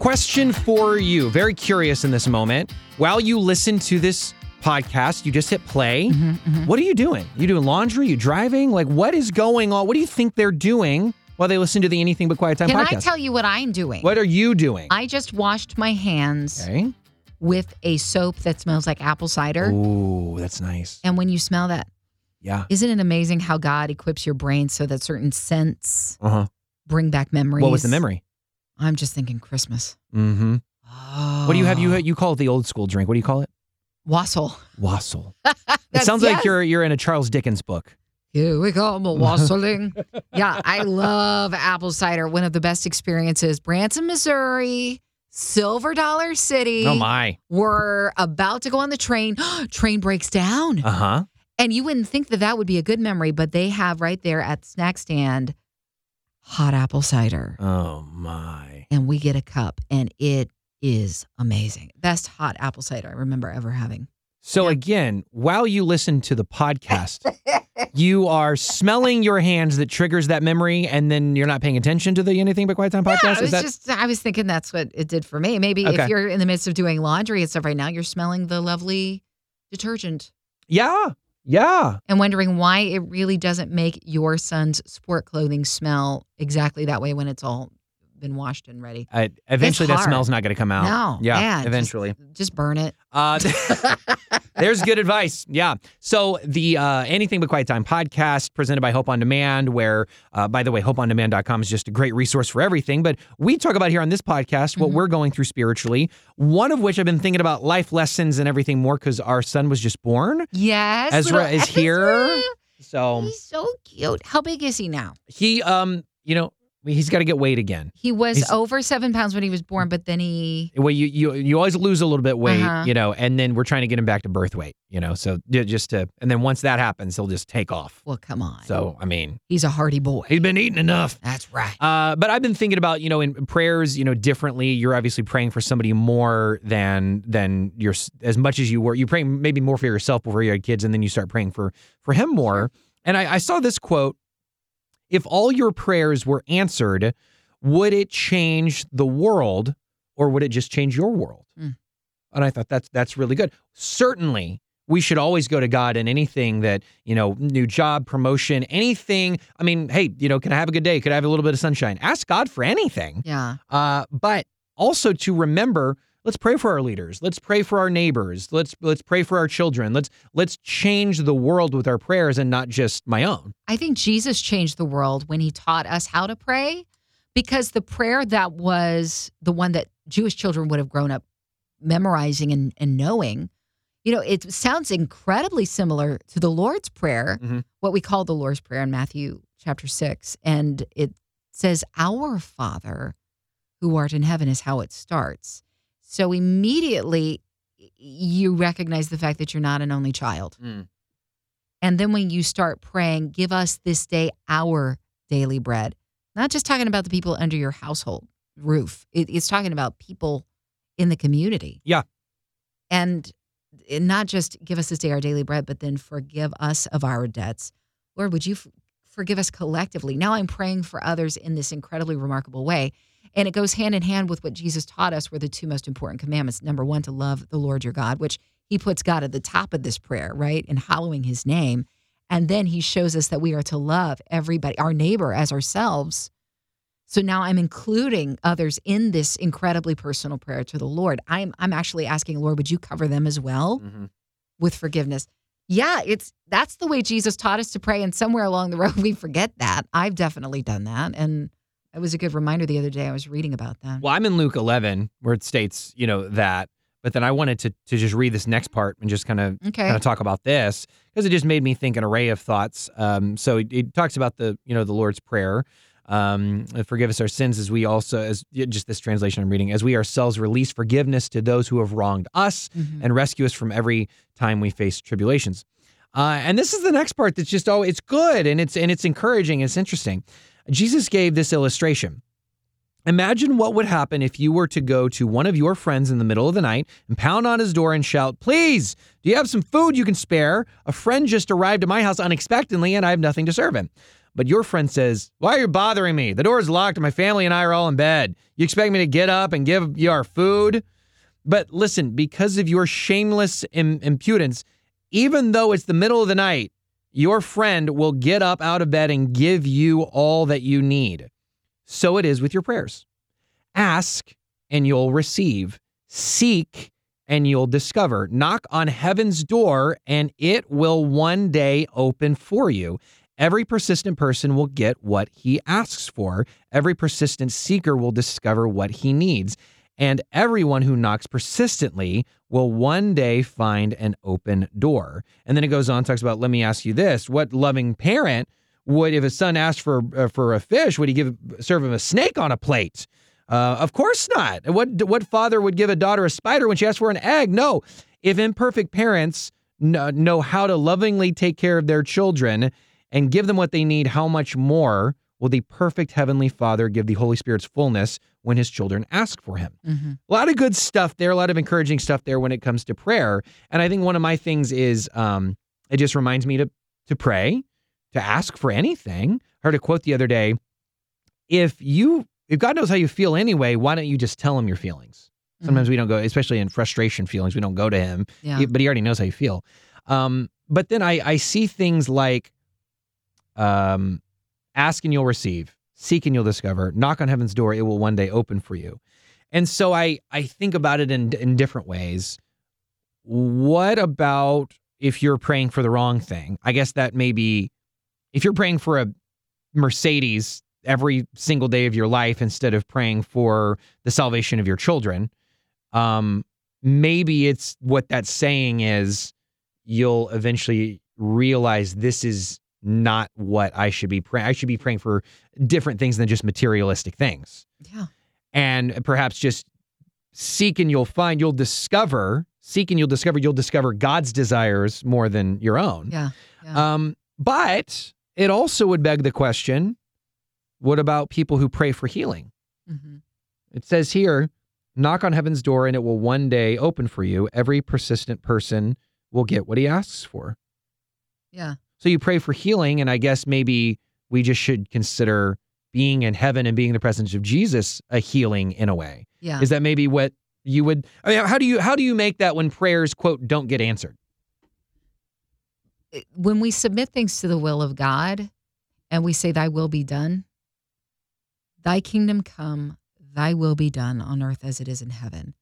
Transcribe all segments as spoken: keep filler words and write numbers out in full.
Question for you. Very curious in this moment. While you listen to this podcast, you just hit play. Mm-hmm, mm-hmm. What are you doing? You doing laundry? You driving? Like, what is going on? What do you think they're doing while they listen to the Anything But Quiet Time Can podcast? Can I tell you what I'm doing? What are you doing? I just washed my hands okay. with a soap that smells like apple cider. Ooh, that's nice. And when you smell that, yeah, isn't it amazing how God equips your brain so that certain scents uh-huh. bring back memories? What was the memory? I'm just thinking Christmas. Mm-hmm. Oh. What do you have? You you call it the old school drink. What do you call it? Wassail. Wassail. It sounds yes. like you're you're in a Charles Dickens book. Here we go, I'm wassailing. Yeah, I love apple cider. One of the best experiences. Branson, Missouri, Silver Dollar City. Oh my! We're about to go on the train. Train breaks down. Uh huh. And you wouldn't think that that would be a good memory, but they have right there at the snack stand. Hot apple cider. Oh, my. And we get a cup, and it is amazing. Best hot apple cider I remember ever having. So, yeah. Again, while you listen to the podcast, you are smelling your hands that triggers that memory, and then you're not paying attention to the Anything But Quiet Time podcast? No, it was is that... just, I was thinking that's what it did for me. Maybe okay. if you're in the midst of doing laundry and stuff right now, you're smelling the lovely detergent. Yeah. Yeah. And wondering why it really doesn't make your son's sport clothing smell exactly that way when it's all been washed and ready. I, eventually that smell's not going to come out. No. Yeah, yeah eventually. Just, just burn it. Uh, there's good advice. Yeah. So the uh, Anything But Quiet Time podcast presented by Hope on Demand, where, uh, by the way, hope on demand dot com is just a great resource for everything. But we talk about here on this podcast what mm-hmm. we're going through spiritually, one of which I've been thinking about life lessons and everything more because our son was just born. Yes. Ezra is Ezra. here. So he's so cute. How big is he now? He, um, you know, he's got to get weight again. He was he's, over seven pounds when he was born, but then he... Well, you you, you always lose a little bit of weight, uh-huh. you know, and then we're trying to get him back to birth weight, you know, so just to... And then once that happens, he'll just take off. Well, come on. So, I mean... He's a hearty boy. He's been eating enough. That's right. Uh, but I've been thinking about, you know, in prayers, you know, differently. You're obviously praying for somebody more than than your... As much as you were. You're praying maybe more for yourself before you had kids, and then you start praying for, for him more. And I, I saw this quote. If all your prayers were answered, would it change the world or would it just change your world? Mm. And I thought that's that's really good. Certainly, we should always go to God in anything that, you know, new job, promotion, anything. I mean, hey, you know, can I have a good day? Could I have a little bit of sunshine? Ask God for anything. Yeah. Uh, but also to remember, let's pray for our leaders. Let's pray for our neighbors. Let's let's pray for our children. Let's let's change the world with our prayers and not just my own. I think Jesus changed the world when he taught us how to pray, because the prayer that was the one that Jewish children would have grown up memorizing and, and knowing, you know, it sounds incredibly similar to the Lord's Prayer, mm-hmm. what we call the Lord's Prayer in Matthew chapter six. And it says, "Our Father who art in heaven" is how it starts. So immediately you recognize the fact that you're not an only child. Mm. And then when you start praying, give us this day our daily bread. Not just talking about the people under your household roof. It, it's talking about people in the community. Yeah. And not just give us this day our daily bread, but then forgive us of our debts. Lord, would you f- forgive us collectively? Now I'm praying for others in this incredibly remarkable way. And it goes hand in hand with what Jesus taught us were the two most important commandments. Number one, to love the Lord your God, which he puts God at the top of this prayer, right? In hallowing his name. And then he shows us that we are to love everybody, our neighbor as ourselves. So now I'm including others in this incredibly personal prayer to the Lord. I'm I'm actually asking, Lord, would you cover them as well mm-hmm. with forgiveness? Yeah, it's that's the way Jesus taught us to pray. And somewhere along the road, we forget that. I've definitely done that. And it was a good reminder the other day. I was reading about that. Well, I'm in Luke eleven, where it states, you know, that. But then I wanted to to just read this next part and just kind of okay. kind of talk about this, because it just made me think an array of thoughts. Um, so it, it talks about the, you know, the Lord's Prayer. Um, forgive us our sins as we also, as just this translation I'm reading, as we ourselves release forgiveness to those who have wronged us mm-hmm. and rescue us from every time we face tribulations. Uh, and this is the next part that's just, oh, it's good. And it's, and it's encouraging. It's interesting. Jesus gave this illustration. Imagine what would happen if you were to go to one of your friends in the middle of the night and pound on his door and shout, "Please, do you have some food you can spare? A friend just arrived at my house unexpectedly and I have nothing to serve him." But your friend says, why are you bothering me? The door's locked and my family and I are all in bed. You expect me to get up and give you our food? But listen, because of your shameless im- impudence, even though it's the middle of the night, your friend will get up out of bed and give you all that you need. So it is with your prayers. Ask and you'll receive. Seek and you'll discover. Knock on heaven's door and it will one day open for you. Every persistent person will get what he asks for. Every persistent seeker will discover what he needs. And everyone who knocks persistently will one day find an open door. And then it goes on, talks about, let me ask you this. What loving parent would, if a son asked for uh, for a fish, would he give serve him a snake on a plate? Uh, of course not. What, what father would give a daughter a spider when she asked for an egg? No. If imperfect parents kn- know how to lovingly take care of their children and give them what they need, how much more will the perfect Heavenly Father give the Holy Spirit's fullness when his children ask for him? Mm-hmm. A lot of good stuff there, a lot of encouraging stuff there when it comes to prayer. And I think one of my things is um, it just reminds me to to pray, to ask for anything. I heard a quote the other day, if you, if God knows how you feel anyway, why don't you just tell him your feelings? Sometimes mm-hmm. we don't go, especially in frustration feelings, we don't go to him, yeah. but he already knows how you feel. Um, but then I, I see things like, Um, ask and you'll receive, seek and you'll discover, knock on heaven's door, it will one day open for you. And so I, I think about it in, in different ways. What about if you're praying for the wrong thing? I guess that may be, if you're praying for a Mercedes every single day of your life instead of praying for the salvation of your children, um, maybe it's what that saying is, you'll eventually realize this is not what I should be praying. I should be praying for different things than just materialistic things. Yeah. And perhaps just seek and you'll find, you'll discover, seek and you'll discover, you'll discover God's desires more than your own. Yeah. yeah. Um, but it also would beg the question, what about people who pray for healing? Mm-hmm. It says here, knock on heaven's door and it will one day open for you. Every persistent person will get what he asks for. Yeah. So you pray for healing, and I guess maybe we just should consider being in heaven and being in the presence of Jesus a healing in a way. Yeah. Is that maybe what you would, I mean, how do you, how do you make that when prayers, quote, don't get answered? When we submit things to the will of God and we say, thy will be done, thy kingdom come, thy will be done on earth as it is in heaven.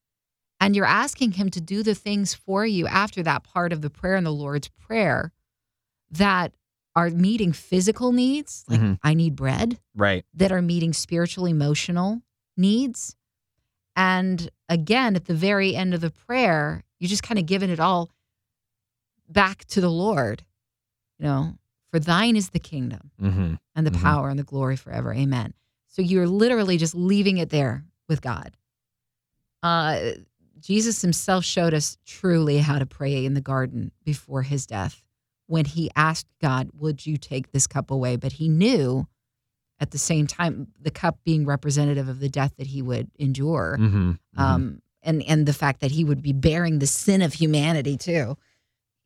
And you're asking him to do the things for you after that part of the prayer in the Lord's Prayer that are meeting physical needs, like mm-hmm. I need bread, right? That are meeting spiritual, emotional needs. And again, at the very end of the prayer, you're just kind of giving it all back to the Lord. You know, for thine is the kingdom mm-hmm. and the mm-hmm. power and the glory forever. Amen. So you're literally just leaving it there with God. Uh, Jesus himself showed us truly how to pray in the garden before his death, when he asked God, would you take this cup away? But he knew at the same time, the cup being representative of the death that he would endure mm-hmm, um, mm-hmm. and, and the fact that he would be bearing the sin of humanity too.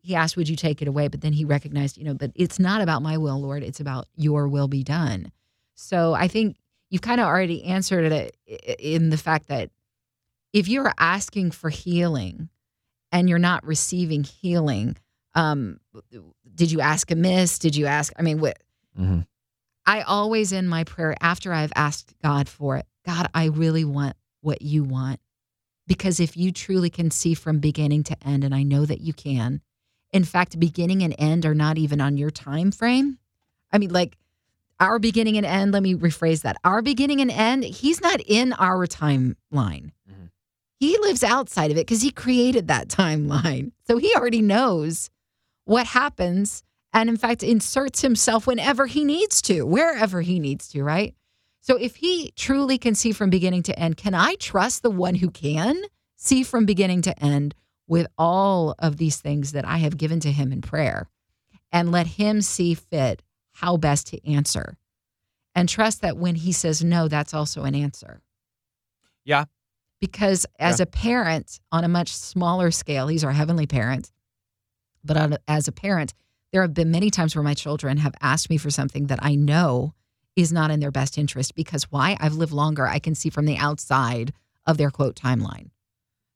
He asked, would you take it away? But then he recognized, you know, but it's not about my will, Lord. It's about your will be done. So I think you've kind of already answered it in the fact that if you're asking for healing and you're not receiving healing, Um, did you ask amiss? Did you ask? I mean, what? Mm-hmm. I always in my prayer after I've asked God for it, God, I really want what you want, because if you truly can see from beginning to end, and I know that you can, in fact, beginning and end are not even on your time frame. I mean, like our beginning and end. Let me rephrase that. Our beginning and end. He's not in our timeline. Mm-hmm. He lives outside of it because he created that timeline, so he already knows what happens, and in fact, inserts himself whenever he needs to, wherever he needs to, right? So if he truly can see from beginning to end, can I trust the one who can see from beginning to end with all of these things that I have given to him in prayer, and let him see fit how best to answer, and trust that when he says no, that's also an answer. Yeah. Because as yeah. a parent on a much smaller scale, he's our heavenly parent, but as a parent, there have been many times where my children have asked me for something that I know is not in their best interest, because why? I've lived longer. I can see from the outside of their, quote, timeline.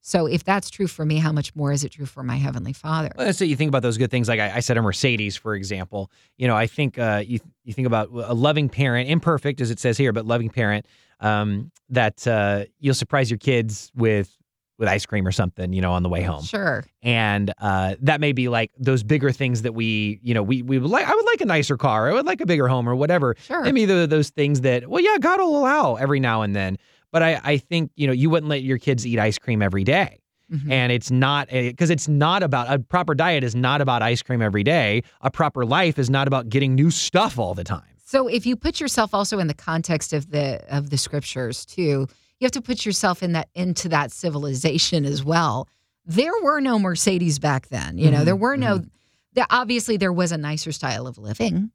So if that's true for me, how much more is it true for my Heavenly Father? Well, so you think about those good things. Like I, I said, a Mercedes, for example. You know, I think uh, you you think about a loving parent, imperfect as it says here, but loving parent, um, that uh, you'll surprise your kids with with ice cream or something, you know, on the way home. Sure. And uh, that may be like those bigger things that we, you know, we we would like. I would like a nicer car. I would like a bigger home or whatever. Sure. Maybe those things that, well, yeah, God will allow every now and then. But I, I think, you know, you wouldn't let your kids eat ice cream every day. Mm-hmm. And it's not, because it's not about, a proper diet is not about ice cream every day. A proper life is not about getting new stuff all the time. So if you put yourself also in the context of the of the scriptures too, you have to put yourself in that into that civilization as well. There were no Mercedes back then. You know, mm-hmm. there were no, mm-hmm. there, obviously there was a nicer style of living.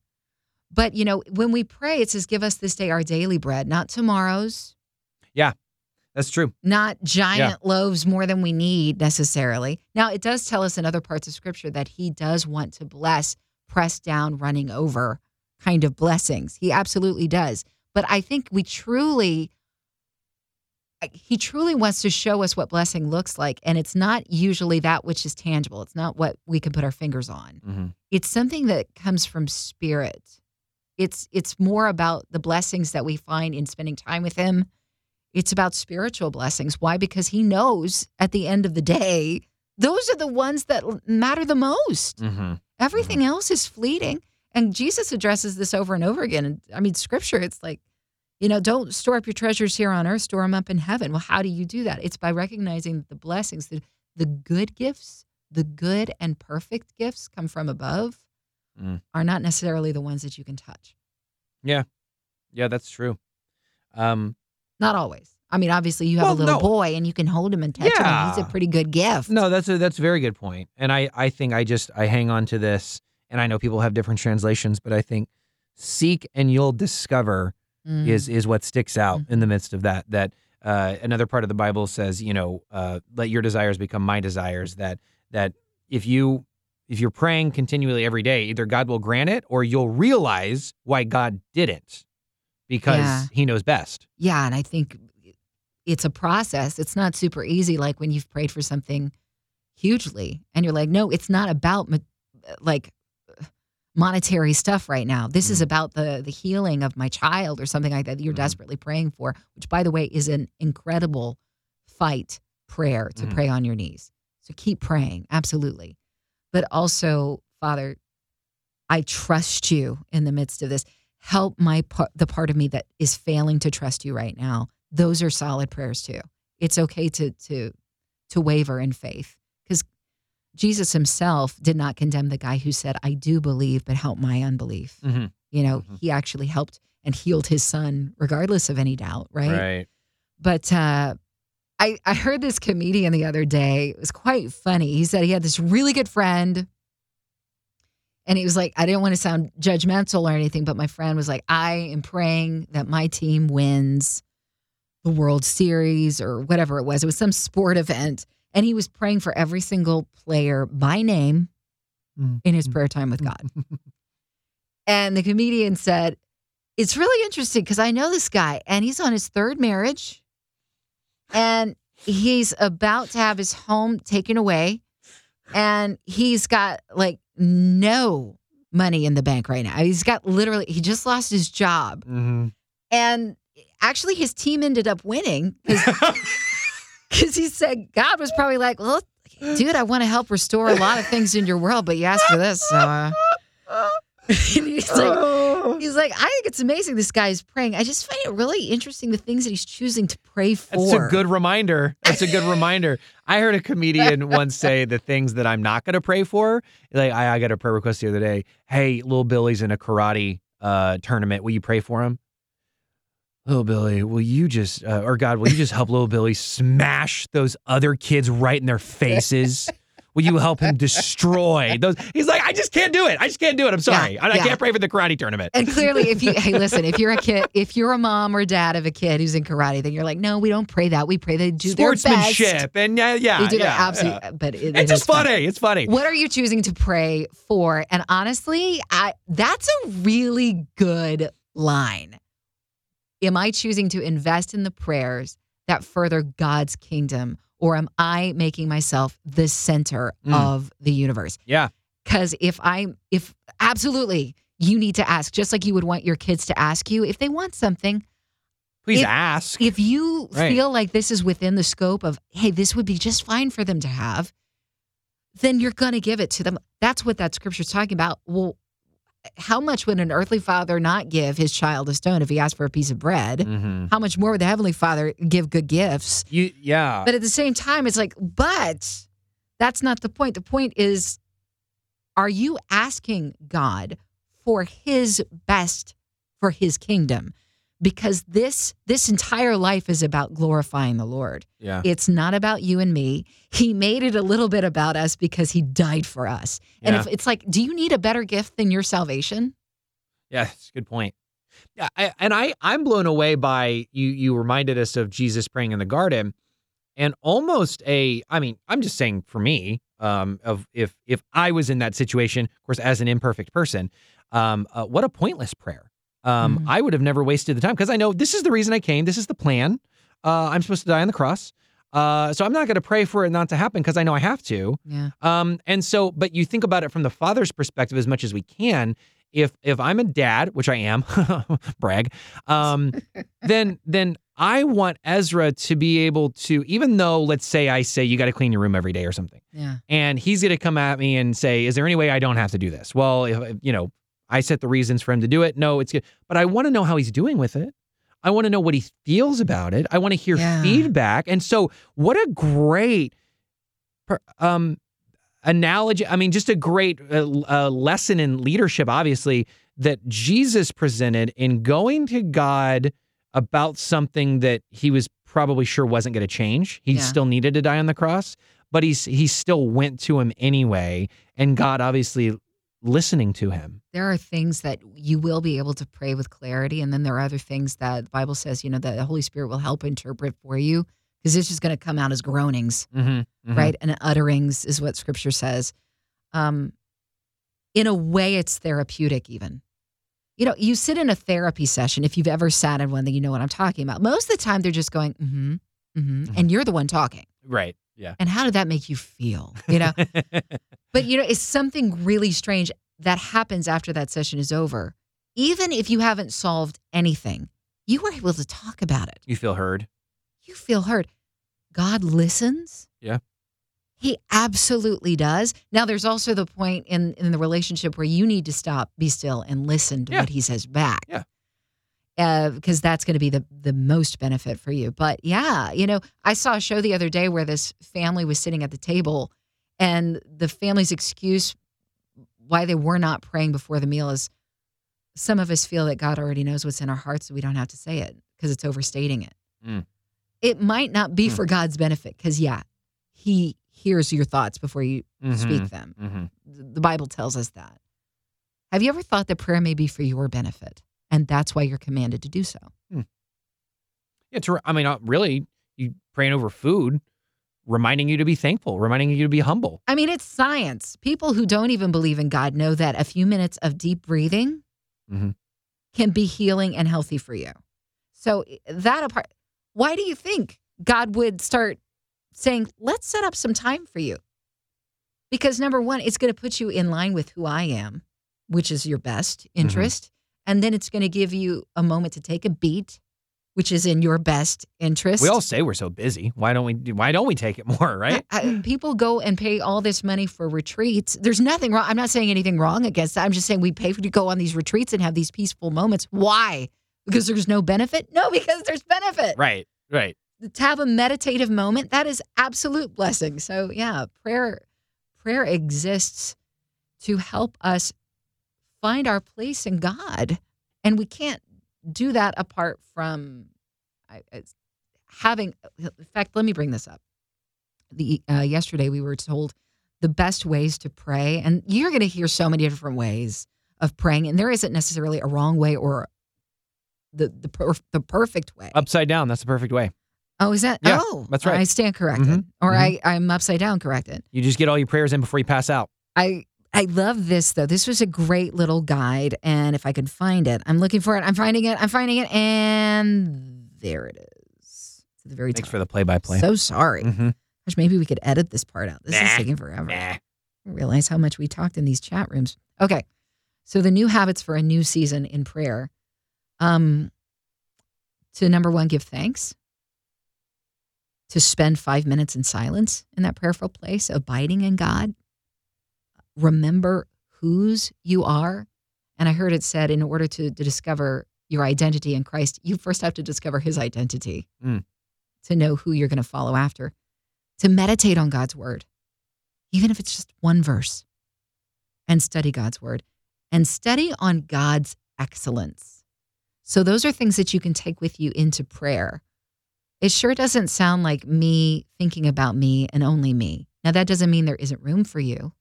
But, you know, when we pray, it says, give us this day our daily bread, not tomorrow's. Yeah, that's true. Not giant yeah. loaves more than we need necessarily. Now, it does tell us in other parts of Scripture that he does want to bless, press down, running over kind of blessings. He absolutely does. But I think we truly, he truly wants to show us what blessing looks like. And it's not usually that which is tangible. It's not what we can put our fingers on. Mm-hmm. It's something that comes from spirit. It's it's more about the blessings that we find in spending time with him. It's about spiritual blessings. Why? Because he knows at the end of the day, those are the ones that matter the most. Mm-hmm. Everything mm-hmm. else is fleeting. And Jesus addresses this over and over again. And I mean, scripture, it's like, you know, don't store up your treasures here on earth, store them up in heaven. Well, how do you do that? It's by recognizing that the blessings, the, the good gifts, the good and perfect gifts come from above mm. are not necessarily the ones that you can touch. Yeah. Yeah, that's true. Um Not always. I mean, obviously, you have well, a little no. boy, and you can hold him and touch yeah. him. He's a pretty good gift. No, that's a that's a very good point. And I, I think I just I hang on to this, and I know people have different translations, but I think seek and you'll discover mm. is is what sticks out mm. in the midst of that. That uh, another part of the Bible says, you know, uh, let your desires become my desires. That that if you if you're praying continually every day, either God will grant it, or you'll realize why God didn't. Because yeah. he knows best. Yeah, and I think it's a process. It's not super easy, like when you've prayed for something hugely, and you're like, no, it's not about like monetary stuff right now. This mm-hmm. is about the the healing of my child or something like that that you're mm-hmm. desperately praying for, which, by the way, is an incredible fight prayer to mm-hmm. pray on your knees. So keep praying, absolutely. But also, Father, I trust you in the midst of this. Help my the part of me that is failing to trust you right now. Those are solid prayers too. It's okay to to to waver in faith, because Jesus himself did not condemn the guy who said, I do believe, but help my unbelief. Mm-hmm. You know, mm-hmm. he actually helped and healed his son regardless of any doubt, right? Right. But uh, I, I heard this comedian the other day. It was quite funny. He said he had this really good friend. And he was like, I didn't want to sound judgmental or anything, but my friend was like, I am praying that my team wins the World Series or whatever it was. It was some sport event. And he was praying for every single player by name in his prayer time with God. And the comedian said, it's really interesting because I know this guy and he's on his third marriage and he's about to have his home taken away. And he's got like no money in the bank right now. He's got literally, he just lost his job. Mm-hmm. And actually his team ended up winning because he said God was probably like, well, dude, I want to help restore a lot of things in your world, but you asked for this. So, uh. he's, like, he's like, I think it's amazing this guy is praying. I just find it really interesting the things that he's choosing to pray for. That's a good reminder. That's a good reminder. I heard a comedian once say the things that I'm not going to pray for. Like I, I got a prayer request the other day. Hey, little Billy's in a karate uh, tournament. Will you pray for him? Little Billy, will you just, uh, or God, will you just help little Billy smash those other kids right in their faces? will you help him destroy those? He's like, I just can't do it. I just can't do it. I'm sorry. Yeah, I, yeah. I can't pray for the karate tournament. And clearly, if you, hey, listen, if you're a kid, if you're a mom or dad of a kid who's in karate, then you're like, no, we don't pray that. We pray they do their best. Sportsmanship. And yeah, yeah. They do yeah, their absolute, yeah. but it, it's it just funny. funny. It's funny. What are you choosing to pray for? And honestly, I, that's a really good line. Am I choosing to invest in the prayers that further God's kingdom, or am I making myself the center mm. of the universe? Yeah. Because if I, if absolutely you need to ask, just like you would want your kids to ask you if they want something. Please if, ask. If you right. feel like this is within the scope of, hey, this would be just fine for them to have, then you're going to give it to them. That's what that scripture's talking about. Well, how much would an earthly father not give his child a stone if he asked for a piece of bread? Mm-hmm. How much more would the heavenly father give good gifts? You, yeah. But at the same time, it's like, but that's not the point. The point is, are you asking God for his best for his kingdom? Because this this entire life is about glorifying the Lord. Yeah. It's not about you and me. He made it a little bit about us because he died for us. Yeah. And if it's like, do you need a better gift than your salvation? Yeah, that's a good point. Yeah, I, and I, I'm blown away by, you you reminded us of Jesus praying in the garden, and almost a, I mean, I'm just saying for me, um, of if if I was in that situation, of course, as an imperfect person, um, uh, what a pointless prayer. Um, mm-hmm. I would have never wasted the time because I know this is the reason I came. This is the plan. Uh, I'm supposed to die on the cross. Uh, so I'm not going to pray for it not to happen because I know I have to. Yeah. Um, and so, but you think about it from the father's perspective as much as we can. If if I'm a dad, which I am, brag, um, then then I want Ezra to be able to, even though, let's say I say, you got to clean your room every day or something. Yeah. And he's going to come at me and say, is there any way I don't have to do this? Well, if, you know, I set the reasons for him to do it. No, it's good. But I want to know how he's doing with it. I want to know what he feels about it. I want to hear yeah. feedback. And so what a great um, analogy. I mean, just a great uh, uh, lesson in leadership, obviously, that Jesus presented in going to God about something that he was probably sure wasn't going to change. He yeah. still needed to die on the cross, but he's, he still went to him anyway. And God obviously listening to him. There are things that you will be able to pray with clarity. And then there are other things that the Bible says, you know, that the Holy Spirit will help interpret for you, because it's just going to come out as groanings, mm-hmm, mm-hmm. right? And utterings is what scripture says. Um, in a way, it's therapeutic even. You know, you sit in a therapy session. If you've ever sat in one, then you know what I'm talking about. Most of the time, they're just going, mm-hmm, mm-hmm, mm-hmm. and you're the one talking. Right. Yeah. And how did that make you feel? You know, but you know, it's something really strange that happens after that session is over. Even if you haven't solved anything, you were able to talk about it. You feel heard. You feel heard. God listens. Yeah. He absolutely does. Now, there's also the point in, in the relationship where you need to stop, be still, and listen to yeah. what he says back. Yeah. Because uh, that's going to be the, the most benefit for you. But yeah, you know, I saw a show the other day where this family was sitting at the table, and the family's excuse why they were not praying before the meal is some of us feel that God already knows what's in our hearts, so we don't have to say it because it's overstating it. Mm. It might not be mm. for God's benefit because, yeah, he hears your thoughts before you mm-hmm. speak them. Mm-hmm. The Bible tells us that. Have you ever thought that prayer may be for your benefit? And that's why you're commanded to do so. Hmm. Yeah, to, I mean, really, you praying over food, reminding you to be thankful, reminding you to be humble. I mean, it's science. People who don't even believe in God know that a few minutes of deep breathing mm-hmm. can be healing and healthy for you. So that apart, why do you think God would start saying, let's set up some time for you? Because number one, it's going to put you in line with who I am, which is your best interest. Mm-hmm. And then it's going to give you a moment to take a beat, which is in your best interest. We all say we're so busy. Why don't we? Why don't we take it more? Right? I, I, people go and pay all this money for retreats. There's nothing wrong. I'm not saying anything wrong against that. I'm just saying we pay to go on these retreats and have these peaceful moments. Why? Because there's no benefit? No, because there's benefit. Right. Right. To have a meditative moment, that is absolute blessing. So yeah, prayer, prayer exists to help us find our place in God, and we can't do that apart from having. In fact, let me bring this up. The uh, yesterday we were told the best ways to pray. And you're going to hear so many different ways of praying. And there isn't necessarily a wrong way or the the, perf- the perfect way. Upside down. That's the perfect way. Oh, is that? Yeah, oh, that's right. I stand corrected. Mm-hmm. Or mm-hmm. I, I'm upside down corrected. You just get all your prayers in before you pass out. I I love this, though. This was a great little guide. And if I could find it, I'm looking for it. I'm finding it. I'm finding it. And there it is. It's at the very Thanks top. For the play-by-play. So sorry. Mm-hmm. Gosh, maybe we could edit this part out. This nah, is taking forever. Nah. I didn't realize how much we talked in these chat rooms. Okay. So the new habits for a new season in prayer. Um, to number one, give thanks. To spend five minutes in silence in that prayerful place, abiding in God. Remember whose you are. And I heard it said, in order to, to discover your identity in Christ, you first have to discover his identity mm. to know who you're going to follow after. To meditate on God's word, even if it's just one verse, and study God's word, and study on God's excellence. So those are things that you can take with you into prayer. It sure doesn't sound like me thinking about me and only me. Now, that doesn't mean there isn't room for you,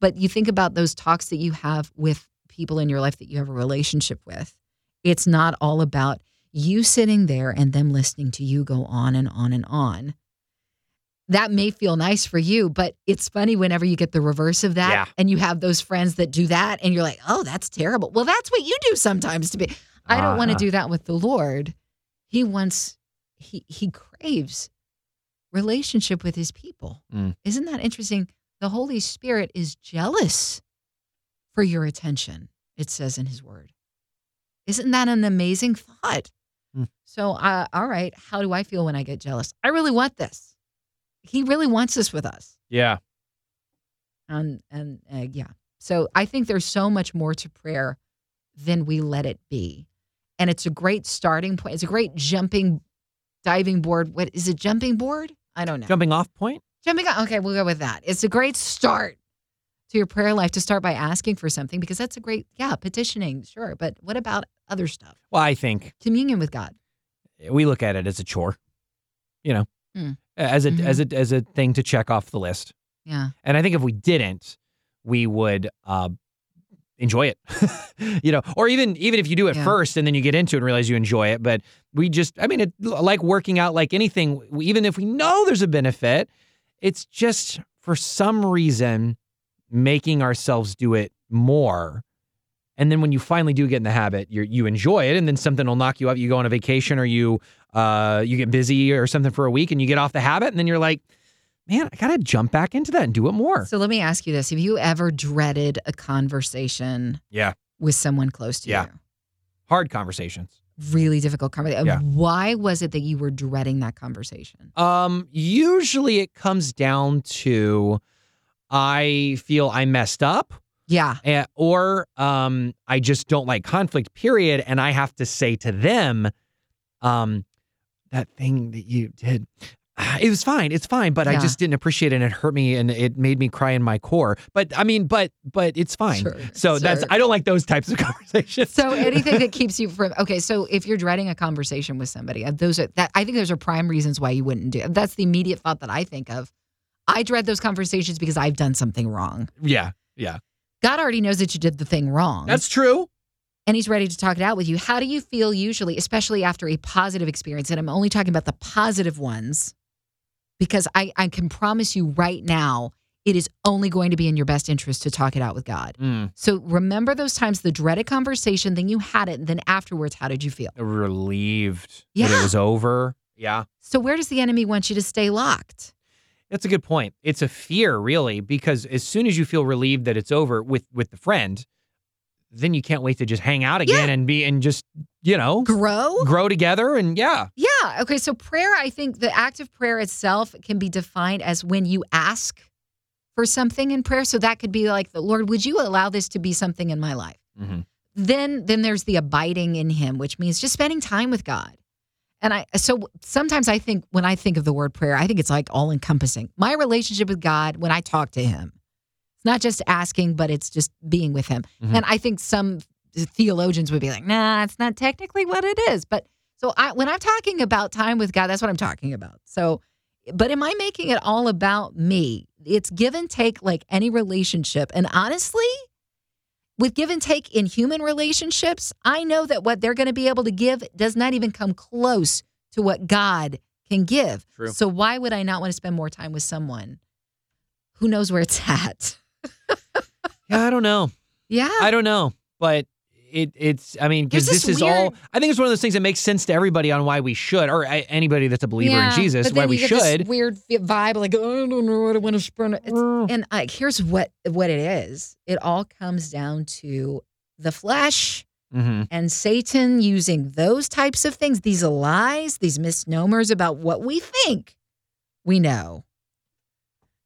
but you think about those talks that you have with people in your life that you have a relationship with. It's not all about you sitting there and them listening to you go on and on and on. That may feel nice for you, but it's funny whenever you get the reverse of that yeah. and you have those friends that do that and you're like, oh, that's terrible. Well, that's what you do sometimes to be. I don't uh-huh. want to do that with the Lord. He wants, he he craves relationship with his people. Mm. Isn't that interesting? The Holy Spirit is jealous for your attention, it says in his word. Isn't that an amazing thought? Mm. So, uh, all right, how do I feel when I get jealous? I really want this. He really wants this with us. Yeah. Um, and uh, yeah. So I think there's so much more to prayer than we let it be. And it's a great starting point. It's a great jumping, diving board. What is it? Jumping board? I don't know. Jumping off point? Jumping off. Okay, we'll go with that. It's a great start to your prayer life to start by asking for something, because that's a great, yeah, petitioning, sure. But what about other stuff? Well, I think communion with God. We look at it as a chore, you know. Mm. As a mm-hmm. as a as a thing to check off the list, yeah. And I think if we didn't, we would uh, enjoy it, you know. Or even even if you do it yeah. first and then you get into it and realize you enjoy it, but we just, I mean, it, like working out, like anything, we, even if we know there's a benefit, it's just for some reason making ourselves do it more. And then when you finally do get in the habit, you you enjoy it, and then something will knock you up. You go on a vacation, or you uh you get busy or something for a week, and you get off the habit, and then you're like, man, I gotta jump back into that and do it more. So let me ask you this: have you ever dreaded a conversation? Yeah. With someone close to yeah. you? Hard conversations. Really difficult conversation. Yeah. Why was it that you were dreading that conversation? Um, usually it comes down to I feel I messed up. Yeah. Uh, or um, I just don't like conflict, period. And I have to say to them, um, that thing that you did, it was fine. It's fine. But yeah. I just didn't appreciate it. And it hurt me. And it made me cry in my core. But I mean, but but it's fine. Sure, so sure. that's I don't like those types of conversations. So anything that keeps you from. OK, so if you're dreading a conversation with somebody, those are that I think those are prime reasons why you wouldn't do it. That's the immediate thought that I think of. I dread those conversations because I've done something wrong. Yeah. Yeah. God already knows that you did the thing wrong. That's true. And he's ready to talk it out with you. How do you feel usually, especially after a positive experience? And I'm only talking about the positive ones, because I, I can promise you right now, it is only going to be in your best interest to talk it out with God. Mm. So remember those times, the dreaded conversation, then you had it, and then afterwards, how did you feel? Relieved yeah. that it was over. Yeah. So where does the enemy want you to stay locked? That's a good point. It's a fear, really, because as soon as you feel relieved that it's over with, with the friend, then you can't wait to just hang out again yeah. and be and just, you know, grow, grow together. And yeah. Yeah. OK, so prayer, I think the act of prayer itself can be defined as when you ask for something in prayer. So that could be like, the Lord, would you allow this to be something in my life? Mm-hmm. Then then there's the abiding in him, which means just spending time with God. And I, so sometimes I think when I think of the word prayer, I think it's like all encompassing. My relationship with God, when I talk to him, it's not just asking, but it's just being with him. Mm-hmm. And I think some theologians would be like, nah, it's not technically what it is. But so I, when I'm talking about time with God, that's what I'm talking about. So, but am I making it all about me? It's give and take like any relationship. And honestly, with give and take in human relationships, I know that what they're going to be able to give does not even come close to what God can give. True. So why would I not want to spend more time with someone who knows where it's at? Yeah, I don't know. Yeah. I don't know. But it it's, I mean, because this is weird... all, I think it's one of those things that makes sense to everybody on why we should, or anybody that's a believer yeah, in Jesus, why we should. But then you get this weird vibe, like, oh, I don't know what I want to spend. It's, and I, here's what, what it is. It all comes down to the flesh mm-hmm. and Satan using those types of things, these lies, these misnomers about what we think we know,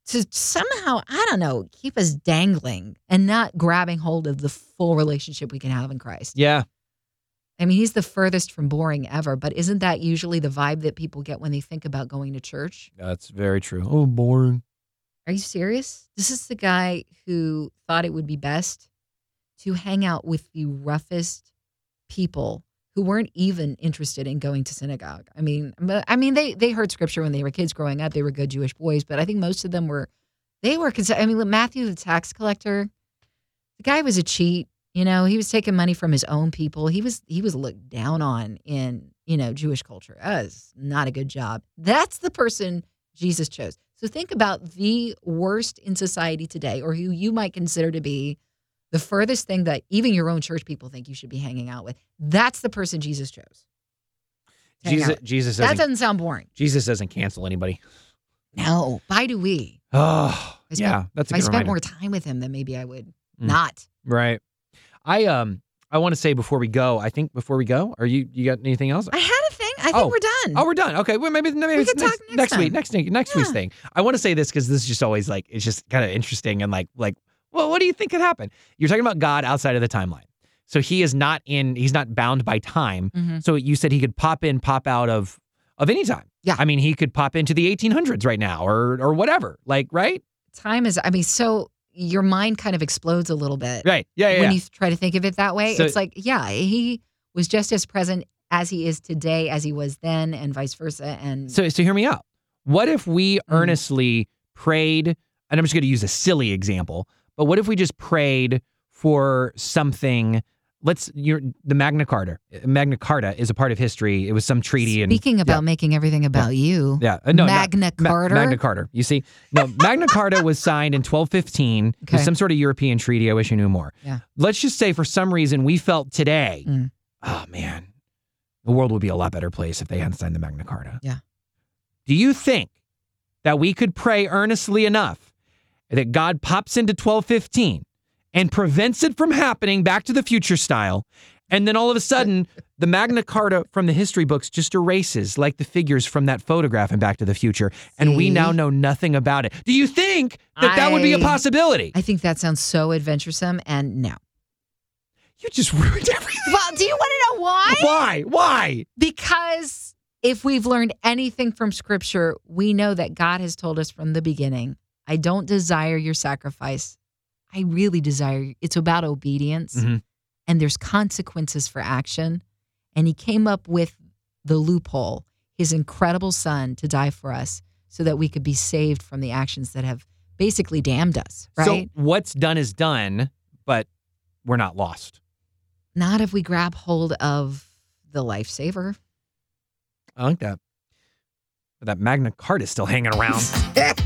to somehow, I don't know, keep us dangling and not grabbing hold of the full relationship we can have in Christ. Yeah. I mean, he's the furthest from boring ever, but isn't that usually the vibe that people get when they think about going to church? That's very true. Oh, boring. Are you serious? This is the guy who thought it would be best to hang out with the roughest people who weren't even interested in going to synagogue. I mean, I mean, they they heard scripture when they were kids growing up. They were good Jewish boys, but I think most of them were, they were, I mean, Matthew, the tax collector, the guy was a cheat. You know, he was taking money from his own people. He was he was looked down on in, you know, Jewish culture. That was not a good job. That's the person Jesus chose. So think about the worst in society today, or who you might consider to be the furthest thing that even your own church people think you should be hanging out with. That's the person Jesus chose. Jesus, Jesus doesn't, that doesn't sound boring. Jesus doesn't cancel anybody. No. Why do we? Oh, spent, yeah. That's a good I spent reminder. More time with him than maybe I would mm. not. Right. I um I want to say before we go, I think before we go, are you you got anything else? I had a thing. I think oh. we're done. Oh, we're done. Okay. Well, maybe, maybe we it's next, next, next week. Next next yeah. week's thing. I want to say this because this is just always like it's just kind of interesting and like like. Well, what do you think could happen? You're talking about God outside of the timeline. So he is not in, he's not bound by time. Mm-hmm. So you said he could pop in, pop out of of any time. Yeah. I mean, he could pop into the eighteen hundreds right now or or whatever. Like, right? Time is, I mean, so your mind kind of explodes a little bit. Right. Yeah, yeah. When yeah. you try to think of it that way. So, it's like, yeah, he was just as present as he is today as he was then and vice versa. And So, so hear me out. What if we mm-hmm. earnestly prayed, and I'm just going to use a silly example, but what if we just prayed for something? Let's you're, the Magna Carta. Magna Carta is a part of history. It was some treaty. And, Speaking about yeah. making everything about yeah. you. Yeah, uh, no, Magna not, Carta. Ma- Magna Carta. You see, no, Magna Carta was signed in twelve fifteen okay. with some sort of European treaty. I wish you knew more. Yeah. Let's just say for some reason we felt today, mm. oh man, the world would be a lot better place if they hadn't signed the Magna Carta. Yeah. Do you think that we could pray earnestly enough that God pops into twelve fifteen and prevents it from happening Back to the Future style? And then all of a sudden, the Magna Carta from the history books just erases like the figures from that photograph in Back to the Future. And See? we now know nothing about it. Do you think that I, that would be a possibility? I think that sounds so adventuresome and no. You just ruined everything. Well, do you want to know why? Why? Why? Because if we've learned anything from Scripture, we know that God has told us from the beginning, I don't desire your sacrifice. I really desire, it's about obedience mm-hmm. and there's consequences for action. And he came up with the loophole, his incredible son to die for us so that we could be saved from the actions that have basically damned us, right? So what's done is done, but we're not lost. Not if we grab hold of the lifesaver. I like that. But that Magna Carta is still hanging around.